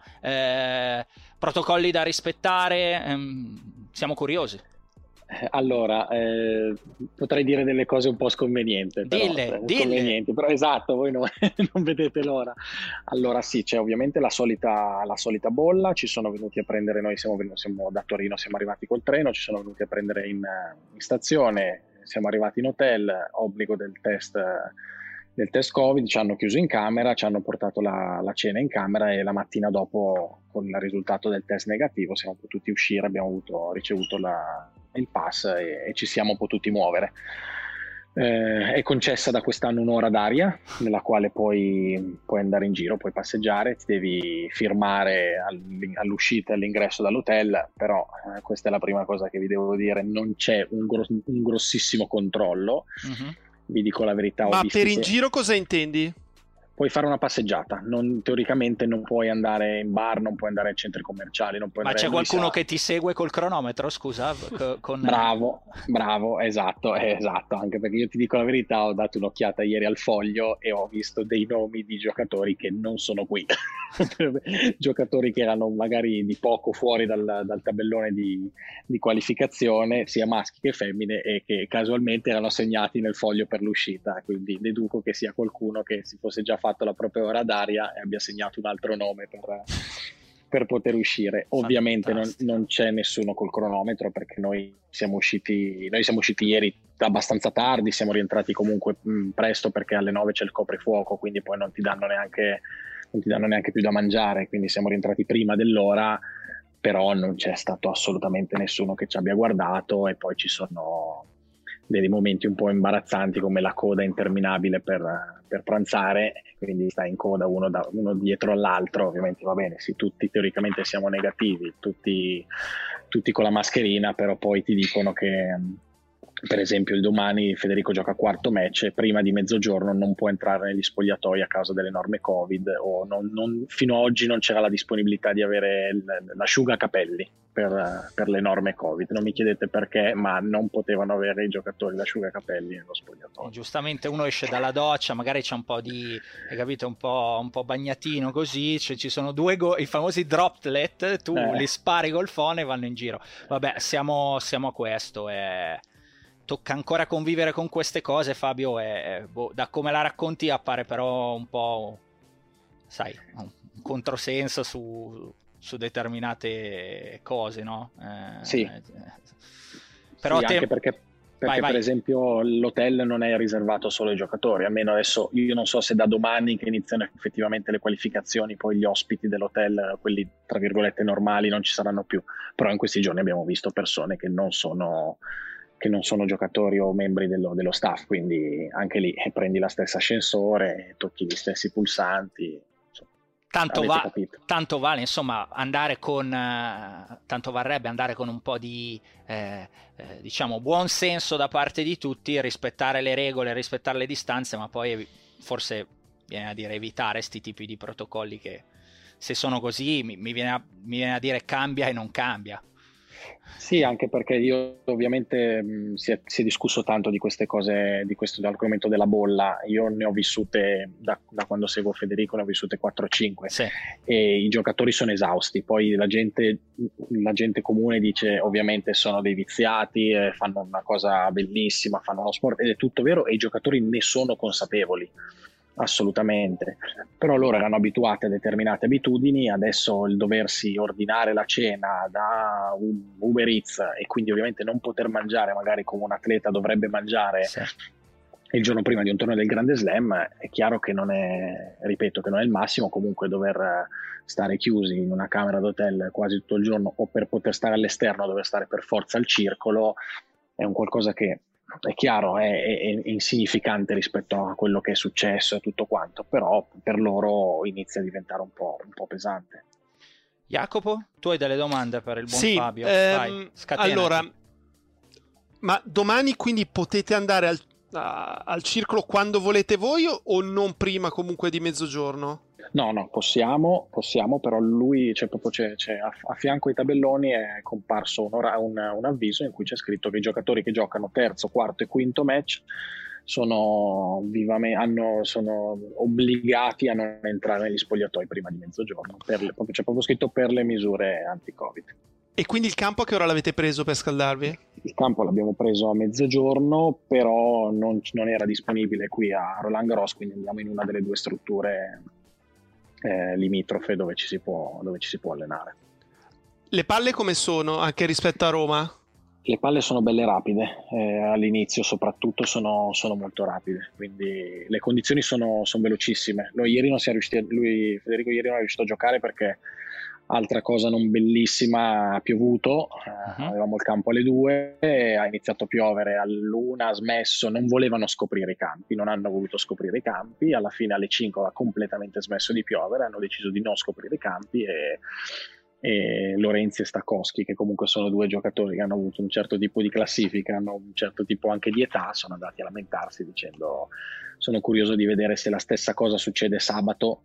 protocolli da rispettare, siamo curiosi. Allora, potrei dire delle cose un po' sconvenienti, però esatto, voi non vedete l'ora. Allora sì, c'è ovviamente la solita bolla. Ci sono venuti a prendere, noi siamo da Torino, siamo arrivati col treno, ci sono venuti a prendere in stazione, siamo arrivati in hotel, obbligo del test Covid, ci hanno chiuso in camera, ci hanno portato la cena in camera, e la mattina dopo, con il risultato del test negativo, siamo potuti uscire, abbiamo ricevuto il pass e ci siamo potuti muovere. È concessa da quest'anno un'ora d'aria nella quale puoi andare in giro, puoi passeggiare, ti devi firmare all'uscita, all'ingresso dall'hotel, però questa è la prima cosa che vi devo dire, non c'è un grossissimo controllo. Vi dico la verità. Ma per in giro cosa intendi? puoi fare una passeggiata, teoricamente non puoi andare in bar, non puoi andare ai centri commerciali, non puoi andare. Ma c'è qualcuno che ti segue col cronometro, scusa? Bravo, esatto, anche perché io ti dico la verità, ho dato un'occhiata ieri al foglio e ho visto dei nomi di giocatori che non sono qui, giocatori che erano magari di poco fuori dal tabellone di qualificazione, sia maschi che femmine, e che casualmente erano assegnati nel foglio per l'uscita, quindi deduco che sia qualcuno che si fosse già fatto la propria ora d'aria e abbia segnato un altro nome per poter uscire. Ovviamente non c'è nessuno col cronometro, perché noi siamo usciti ieri abbastanza tardi, siamo rientrati comunque presto, perché alle 9 c'è il coprifuoco, quindi poi non ti danno neanche più da mangiare, quindi siamo rientrati prima dell'ora, però non c'è stato assolutamente nessuno che ci abbia guardato. E poi ci sono dei momenti un po' imbarazzanti, come la coda interminabile per pranzare, quindi stai in coda uno dietro all'altro. Ovviamente va bene, sì, tutti teoricamente siamo negativi, tutti con la mascherina, però poi ti dicono che, per esempio, il domani Federico gioca quarto match, e prima di mezzogiorno non può entrare negli spogliatoi a causa delle norme Covid, o fino ad oggi non c'era la disponibilità di avere l'asciugacapelli per le norme Covid. Non mi chiedete perché, ma non potevano avere i giocatori l'asciugacapelli nello spogliatoio. Giustamente, uno esce dalla doccia, magari c'è un po' di, hai capito, un po' bagnatino così, cioè ci sono i famosi droplet, tu li spari col phone e vanno in giro. Vabbè, siamo a questo, tocca ancora convivere con queste cose, Fabio, da come la racconti appare però un po', sai, un controsenso su determinate cose, no? Sì. Però sì, anche perché vai. Per esempio l'hotel non è riservato solo ai giocatori, almeno adesso. Io non so se da domani, che iniziano effettivamente le qualificazioni, poi gli ospiti dell'hotel, quelli tra virgolette normali, non ci saranno più, però in questi giorni abbiamo visto persone che non sono giocatori o membri dello staff, quindi anche lì prendi la stessa ascensore, tocchi gli stessi pulsanti, insomma, tanto vale insomma andare con tanto varrebbe andare con un po' di diciamo buon senso da parte di tutti, rispettare le regole, rispettare le distanze, ma poi forse viene a dire evitare sti tipi di protocolli che, se sono così, mi viene a dire cambia e non cambia. Sì, anche perché io ovviamente si è discusso tanto di queste cose, di questo argomento della bolla. Io ne ho vissute da quando seguo Federico, ne ho vissute 4-5, sì. E i giocatori sono esausti. Poi la gente comune dice, ovviamente sono dei viziati, fanno una cosa bellissima, fanno uno sport, ed è tutto vero, e i giocatori ne sono consapevoli. Assolutamente, però loro erano abituati a determinate abitudini. Adesso il doversi ordinare la cena da Uber Eats, e quindi ovviamente non poter mangiare magari come un atleta dovrebbe mangiare, sì, il giorno prima di un torneo del Grande Slam, è chiaro che non è, ripeto, che non è il massimo. Comunque dover stare chiusi in una camera d'hotel quasi tutto il giorno, o per poter stare all'esterno dover stare per forza al circolo, è un qualcosa che è chiaro, è insignificante rispetto a quello che è successo e tutto quanto, però per loro inizia a diventare un po' pesante. Jacopo, tu hai delle domande per il buon Fabio? Vai, scatenati. Allora, ma domani quindi potete andare al circolo quando volete voi, o non prima comunque di mezzogiorno? No, possiamo, però lui c'è a fianco ai tabelloni è comparso un avviso in cui c'è scritto che i giocatori che giocano terzo, quarto e quinto match sono obbligati a non entrare negli spogliatoi prima di mezzogiorno, c'è proprio scritto, per le misure anti-Covid. E quindi il campo a che ora l'avete preso per scaldarvi? Il campo l'abbiamo preso a mezzogiorno, però non era disponibile qui a Roland Garros, quindi andiamo in una delle due strutture limitrofe dove ci si può allenare. Le palle come sono anche rispetto a Roma? Le palle sono belle rapide, all'inizio soprattutto sono molto rapide, quindi le condizioni sono velocissime. Federico ieri non è riuscito a giocare perché, altra cosa non bellissima, ha piovuto, avevamo il campo alle 2, ha iniziato a piovere all'1, ha smesso, non volevano scoprire i campi, non hanno voluto scoprire i campi, alla fine alle 5 ha completamente smesso di piovere, hanno deciso di non scoprire i campi, e e Lorenzi e Stakowski, che comunque sono due giocatori che hanno avuto un certo tipo di classifica, hanno un certo tipo anche di età, sono andati a lamentarsi dicendo: sono curioso di vedere se la stessa cosa succede sabato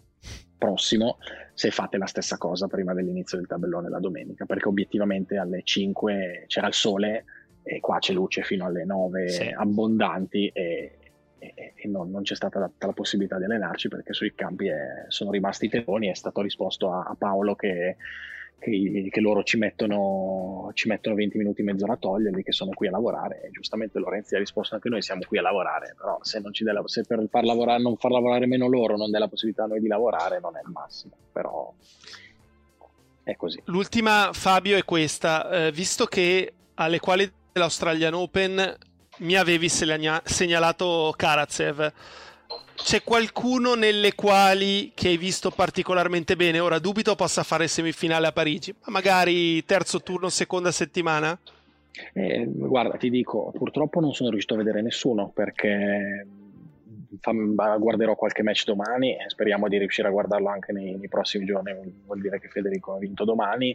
prossimo, se fate la stessa cosa prima dell'inizio del tabellone la domenica, perché obiettivamente alle 5 c'era il sole e qua c'è luce fino alle 9 sì, abbondanti, e non c'è stata la possibilità di allenarci, perché sui campi sono rimasti i teloni. È stato risposto a Paolo che loro ci mettono 20 minuti, mezz'ora a toglierli, che sono qui a lavorare. E giustamente Lorenzi ha risposto: anche noi siamo qui a lavorare, però se non ci dai se per non far lavorare meno loro non dai la possibilità a noi di lavorare, non è il massimo, però è così. L'ultima, Fabio, è questa: visto che alle quali dell'Australian Open mi avevi segnalato Karatsev, c'è qualcuno nelle quali che hai visto particolarmente bene? Ora dubito possa fare semifinale a Parigi, ma magari terzo turno, seconda settimana? Guarda, ti dico, purtroppo non sono riuscito a vedere nessuno, perché guarderò qualche match domani e speriamo di riuscire a guardarlo anche nei prossimi giorni. Vuol dire che Federico ha vinto domani.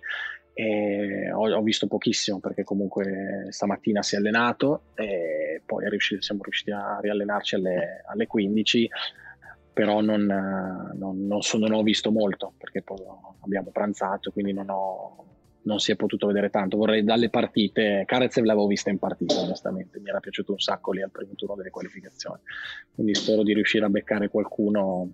E ho visto pochissimo, perché comunque stamattina si è allenato e poi siamo riusciti a riallenarci alle 15, però non ho visto molto, perché poi abbiamo pranzato, quindi non si è potuto vedere tanto. Vorrei dalle partite. Karatsev l'avevo vista in partita, onestamente mi era piaciuto un sacco lì al primo turno delle qualificazioni, quindi spero di riuscire a beccare qualcuno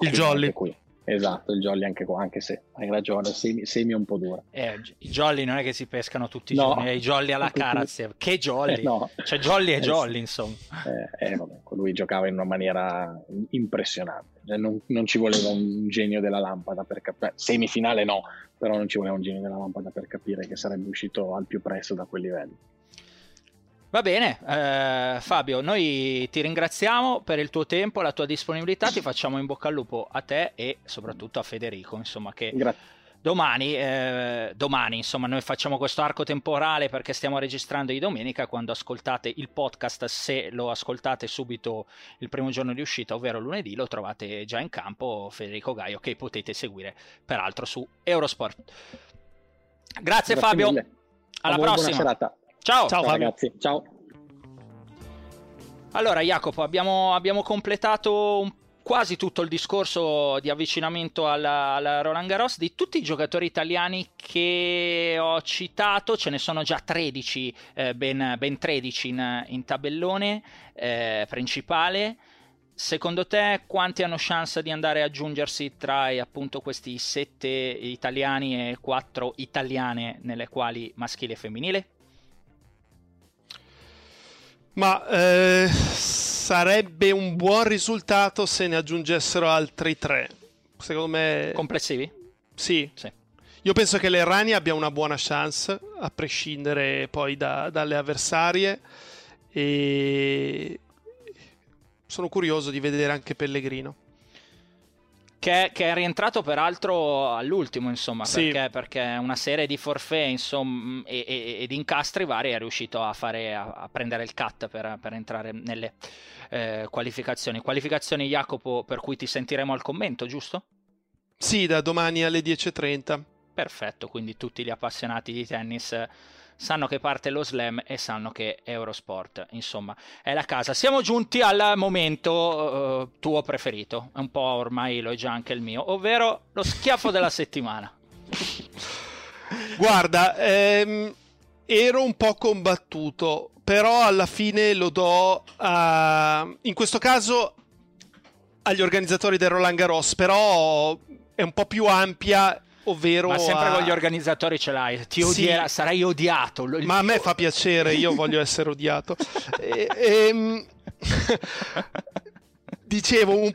il jolly qui. Esatto, il jolly anche qua, anche se hai ragione, semi un po' dura. I jolly non è che si pescano tutti i giorni, i jolly alla Karatsev, che jolly! No. Cioè jolly e jolly, insomma. Vabbè, lui giocava in una maniera impressionante, cioè, non ci voleva un genio della lampada per capire, semifinale no, però non ci voleva un genio della lampada per capire che sarebbe uscito al più presto da quel livello. Va bene, Fabio, noi ti ringraziamo per il tuo tempo, la tua disponibilità, ti facciamo in bocca al lupo a te e soprattutto a Federico, insomma, che domani, insomma, noi facciamo questo arco temporale perché stiamo registrando di domenica, quando ascoltate il podcast, se lo ascoltate subito il primo giorno di uscita, ovvero lunedì, lo trovate già in campo Federico Gaio, che potete seguire peraltro su Eurosport. Grazie Fabio, alla prossima. Buona serata. Ciao ragazzi, ciao. Allora Jacopo, abbiamo completato quasi tutto il discorso di avvicinamento alla Roland Garros. Di tutti i giocatori italiani che ho citato, ce ne sono già 13, ben 13 in tabellone principale. Secondo te quanti hanno chance di andare a aggiungersi tra appunto questi 7 italiani e 4 italiane nelle quali maschile e femminile? Ma sarebbe un buon risultato se ne aggiungessero altri 3, secondo me. Complessivi? Sì. Io penso che l'Errani abbia una buona chance, a prescindere poi dalle avversarie, e sono curioso di vedere anche Pellegrino, che è rientrato peraltro all'ultimo, insomma, sì, perché una serie di forfait, insomma, e di incastri vari è riuscito a prendere il cut per entrare nelle qualificazioni. Jacopo, per cui ti sentiremo al commento, giusto? Sì, da domani alle 10:30. Perfetto, quindi tutti gli appassionati di tennis sanno che parte lo slam e sanno che Eurosport, insomma, è la casa. Siamo giunti al momento tuo preferito, un po' ormai lo è già anche il mio, ovvero lo schiaffo della settimana. Guarda, ero un po' combattuto, però alla fine lo do in questo caso agli organizzatori del Roland Garros, però è un po' più ampia, ovvero ma sempre con gli organizzatori ce l'hai, ti odierà, sì, sarai odiato, ma a me fa piacere, io voglio essere odiato. Dicevo un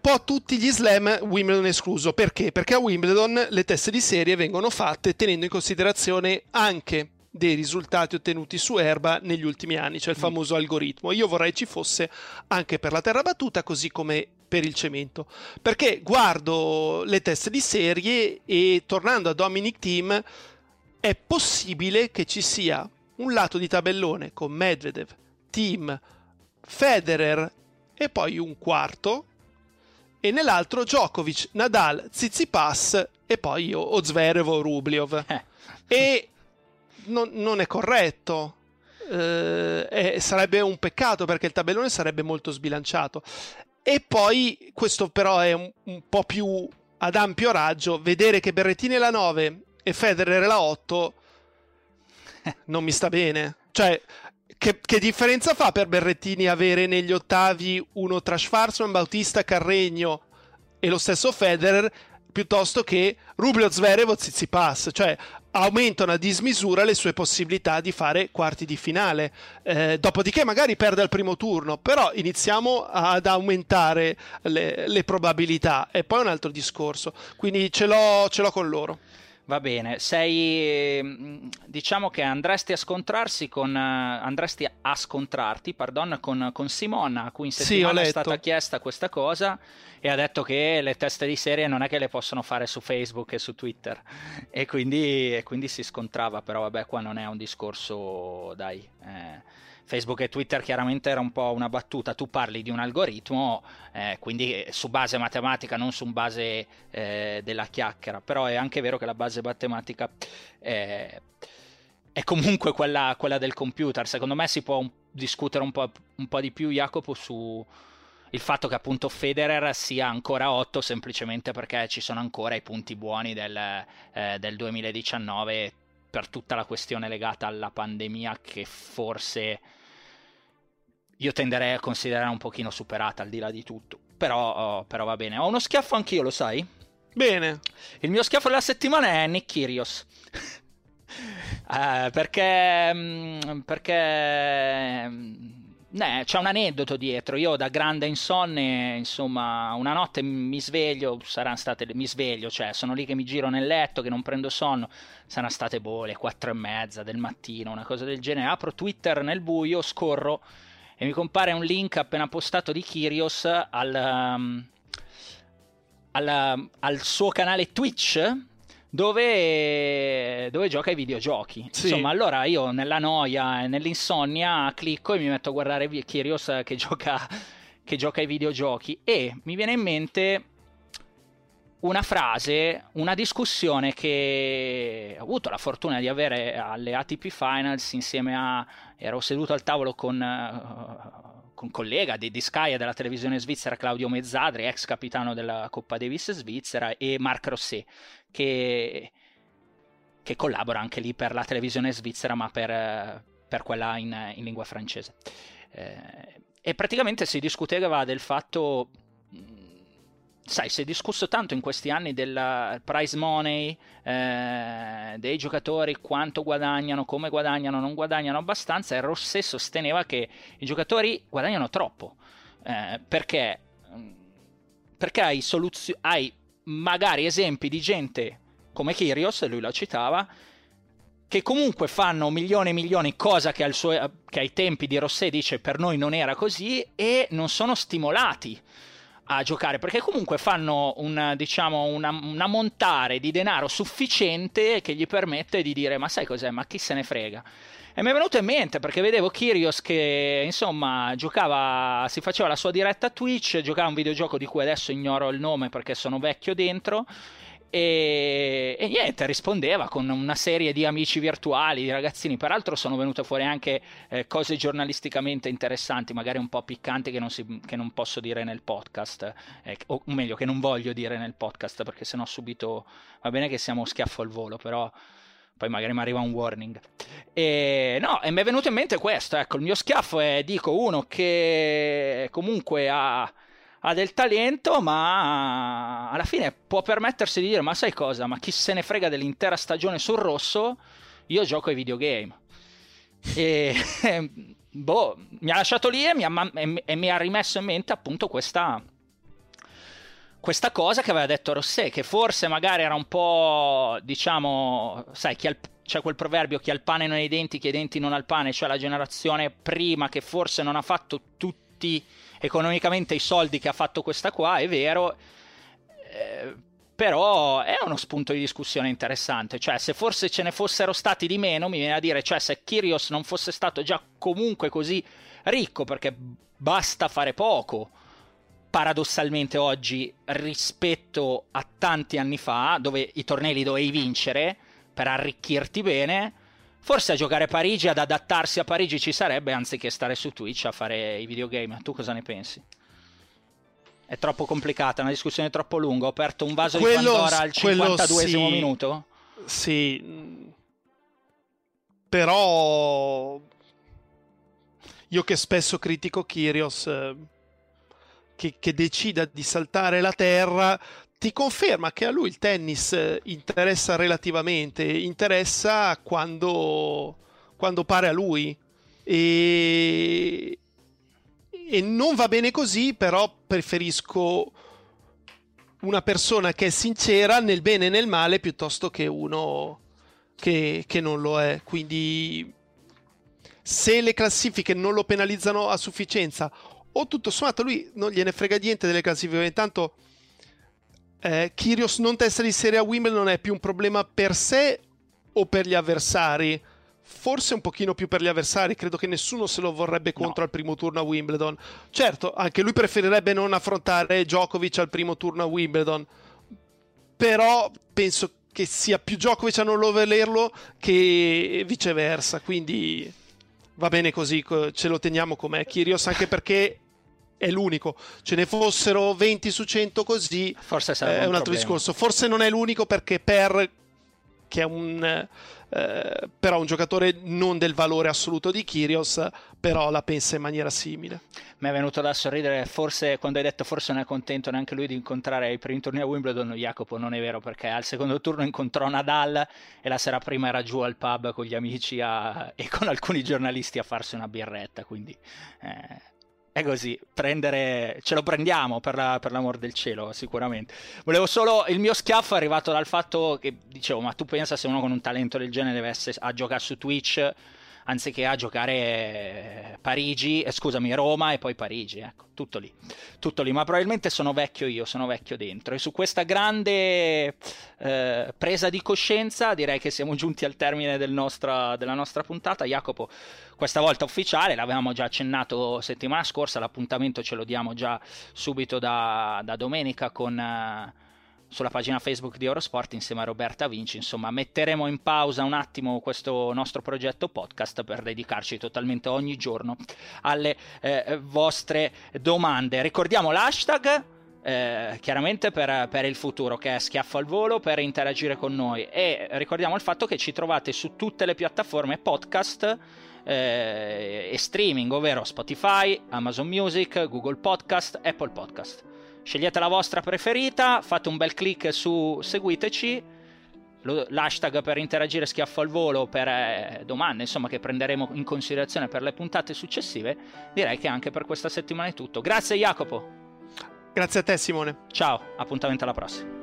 po' tutti gli slam, Wimbledon escluso, perché a Wimbledon le teste di serie vengono fatte tenendo in considerazione anche dei risultati ottenuti su erba negli ultimi anni, cioè il famoso algoritmo. Io vorrei ci fosse anche per la terra battuta, così come per il cemento, perché guardo le teste di serie e, tornando a Dominic Thiem, è possibile che ci sia un lato di tabellone con Medvedev, Thiem, Federer e poi un quarto, e nell'altro Djokovic, Nadal, Tsitsipas e poi o Zverev o Rublev. E non è corretto. Sarebbe un peccato, perché il tabellone sarebbe molto sbilanciato. E poi questo però è un po' più ad ampio raggio. Vedere che Berrettini è la 9 e Federer è la 8 non mi sta bene. Cioè, che differenza fa per Berrettini avere negli ottavi uno tra Schwarzman, Bautista, Carreño e lo stesso Federer, piuttosto che Rublev, Zverev o Tsitsipas? Cioè, aumentano a dismisura le sue possibilità di fare quarti di finale. Dopodiché magari perde al primo turno, però iniziamo ad aumentare le probabilità, e poi un altro discorso. Quindi ce l'ho con loro. Va bene, diciamo che andresti a scontrarti con Simona, a cui in settimana è stata chiesta questa cosa, e ha detto che le teste di serie non è che le possono fare su Facebook e su Twitter, e quindi si scontrava. Però vabbè, qua non è un discorso, dai, Facebook e Twitter chiaramente era un po' una battuta. Tu parli di un algoritmo, quindi su base matematica, non su base della chiacchiera. Però è anche vero che la base matematica è comunque quella del computer. Secondo me si può discutere un po' di più, Jacopo, su il fatto che appunto Federer sia ancora 8 semplicemente perché ci sono ancora i punti buoni del 2019, per tutta la questione legata alla pandemia, che forse io tenderei a considerare un pochino superata, al di là di tutto. Però va bene. Ho uno schiaffo anch'io, lo sai? Bene. Il mio schiaffo della settimana è Nick Kyrgios. Perché c'è un aneddoto dietro. Io, da grande insonne, insomma, una notte mi sveglio, cioè sono lì che mi giro nel letto, che non prendo sonno, saranno state le 4:30 del mattino, una cosa del genere. Apro Twitter nel buio, scorro e mi compare un link appena postato di Kyrgios al suo canale Twitch, dove gioca ai videogiochi. Sì. Insomma, allora io, nella noia e nell'insonnia, clicco e mi metto a guardare Kyrgios che gioca ai videogiochi, e mi viene in mente una frase, una discussione che ho avuto la fortuna di avere alle ATP Finals ero seduto al tavolo con un collega di Sky e della televisione svizzera, Claudio Mezzadri, ex capitano della Coppa Davis svizzera, e Marc Rosset, che collabora anche lì per la televisione svizzera, ma per quella in lingua francese. E praticamente si discuteva del fatto, sai, si è discusso tanto in questi anni del prize money, dei giocatori, quanto guadagnano, come guadagnano, non guadagnano abbastanza, e Rosset sosteneva che i giocatori guadagnano troppo, perché hai magari esempi di gente come Kyrgios, e lui la citava, che comunque fanno milioni e milioni, cosa che che ai tempi di Rosset, dice, per noi non era così, e non sono stimolati a giocare, perché comunque fanno un ammontare di denaro sufficiente che gli permette di dire: ma sai cos'è, ma chi se ne frega. E mi è venuto in mente perché vedevo Kyrgios che, insomma, giocava, si faceva la sua diretta Twitch, giocava un videogioco di cui adesso ignoro il nome perché sono vecchio dentro, e niente, rispondeva con una serie di amici virtuali, di ragazzini. Peraltro sono venute fuori anche cose giornalisticamente interessanti, magari un po' piccanti, che non posso dire nel podcast, o meglio, che non voglio dire nel podcast, perché sennò subito, va bene che siamo schiaffo al volo, però poi magari mi arriva un warning. E mi è venuto in mente questo, ecco, il mio schiaffo è, dico, uno che comunque ha del talento, ma alla fine può permettersi di dire: ma sai cosa, ma chi se ne frega dell'intera stagione sul rosso, io gioco ai videogame. Mi ha lasciato lì e mi ha rimesso in mente appunto questa cosa che aveva detto Rosset, che forse magari era un po', diciamo, sai, c'è quel proverbio, chi ha il pane non ha i denti, chi ha i denti non ha il pane, cioè la generazione prima, che forse non ha fatto tutti economicamente i soldi che ha fatto questa qua, è vero, però è uno spunto di discussione interessante. Cioè, se forse ce ne fossero stati di meno, mi viene a dire, cioè, se Kyrgios non fosse stato già comunque così ricco, perché basta fare poco, paradossalmente oggi rispetto a tanti anni fa, dove i tornei li dovevi vincere per arricchirti bene, forse a giocare a Parigi, ad adattarsi a Parigi ci sarebbe, anziché stare su Twitch a fare i videogame. Tu cosa ne pensi? È troppo complicata, è una discussione troppo lunga. Ho aperto un vaso di Pandora al 52esimo minuto. Sì, però io che spesso critico Kyrgios che decida di saltare la terra, ti conferma che a lui il tennis interessa relativamente, interessa quando pare a lui, e non va bene così, però preferisco una persona che è sincera nel bene e nel male piuttosto che uno che non lo è. Quindi se le classifiche non lo penalizzano a sufficienza, o tutto sommato lui non gliene frega niente delle classifiche, intanto Kyrgios non testa di serie a Wimbledon non è più un problema per sé o per gli avversari? Forse un pochino più per gli avversari, credo che nessuno se lo vorrebbe contro al primo turno a Wimbledon. Certo, anche lui preferirebbe non affrontare Djokovic al primo turno a Wimbledon, però penso che sia più Djokovic a non lo volerlo che viceversa, quindi va bene così, ce lo teniamo com'è Kyrgios, anche perché è l'unico. Ce ne fossero 20 su 100 così, forse sarebbe un altro discorso. Forse non è l'unico perché per che è però un giocatore non del valore assoluto di Kyrgios, però la pensa in maniera simile. Mi è venuto da sorridere forse quando hai detto forse non è contento neanche lui di incontrare ai primi turni a Wimbledon Jacopo. Non è vero, perché al secondo turno incontrò Nadal e la sera prima era giù al pub con gli amici e con alcuni giornalisti a farsi una birretta, quindi è così, ce lo prendiamo per l'amor del cielo, sicuramente. Volevo solo, il mio schiaffo è arrivato dal fatto che, dicevo, ma tu pensa se uno con un talento del genere deve essere a giocare su Twitch anziché a giocare Roma e poi Parigi, ecco, tutto lì, ma probabilmente sono vecchio io, sono vecchio dentro, e su questa grande presa di coscienza direi che siamo giunti al termine della nostra puntata. Jacopo, questa volta ufficiale, l'avevamo già accennato settimana scorsa, l'appuntamento ce lo diamo già subito da domenica sulla pagina Facebook di Eurosport insieme a Roberta Vinci. Insomma, metteremo in pausa un attimo questo nostro progetto podcast per dedicarci totalmente ogni giorno alle vostre domande. Ricordiamo l'hashtag chiaramente per il futuro, che è Schiaffo al volo, per interagire con noi, e ricordiamo il fatto che ci trovate su tutte le piattaforme podcast e streaming, ovvero Spotify, Amazon Music, Google Podcast, Apple Podcast. Scegliete la vostra preferita, fate un bel click su seguiteci, l'hashtag per interagire Schiaffo al volo, per domande insomma che prenderemo in considerazione per le puntate successive. Direi che anche per questa settimana è tutto. Grazie Jacopo. Grazie a te Simone. Ciao, appuntamento alla prossima.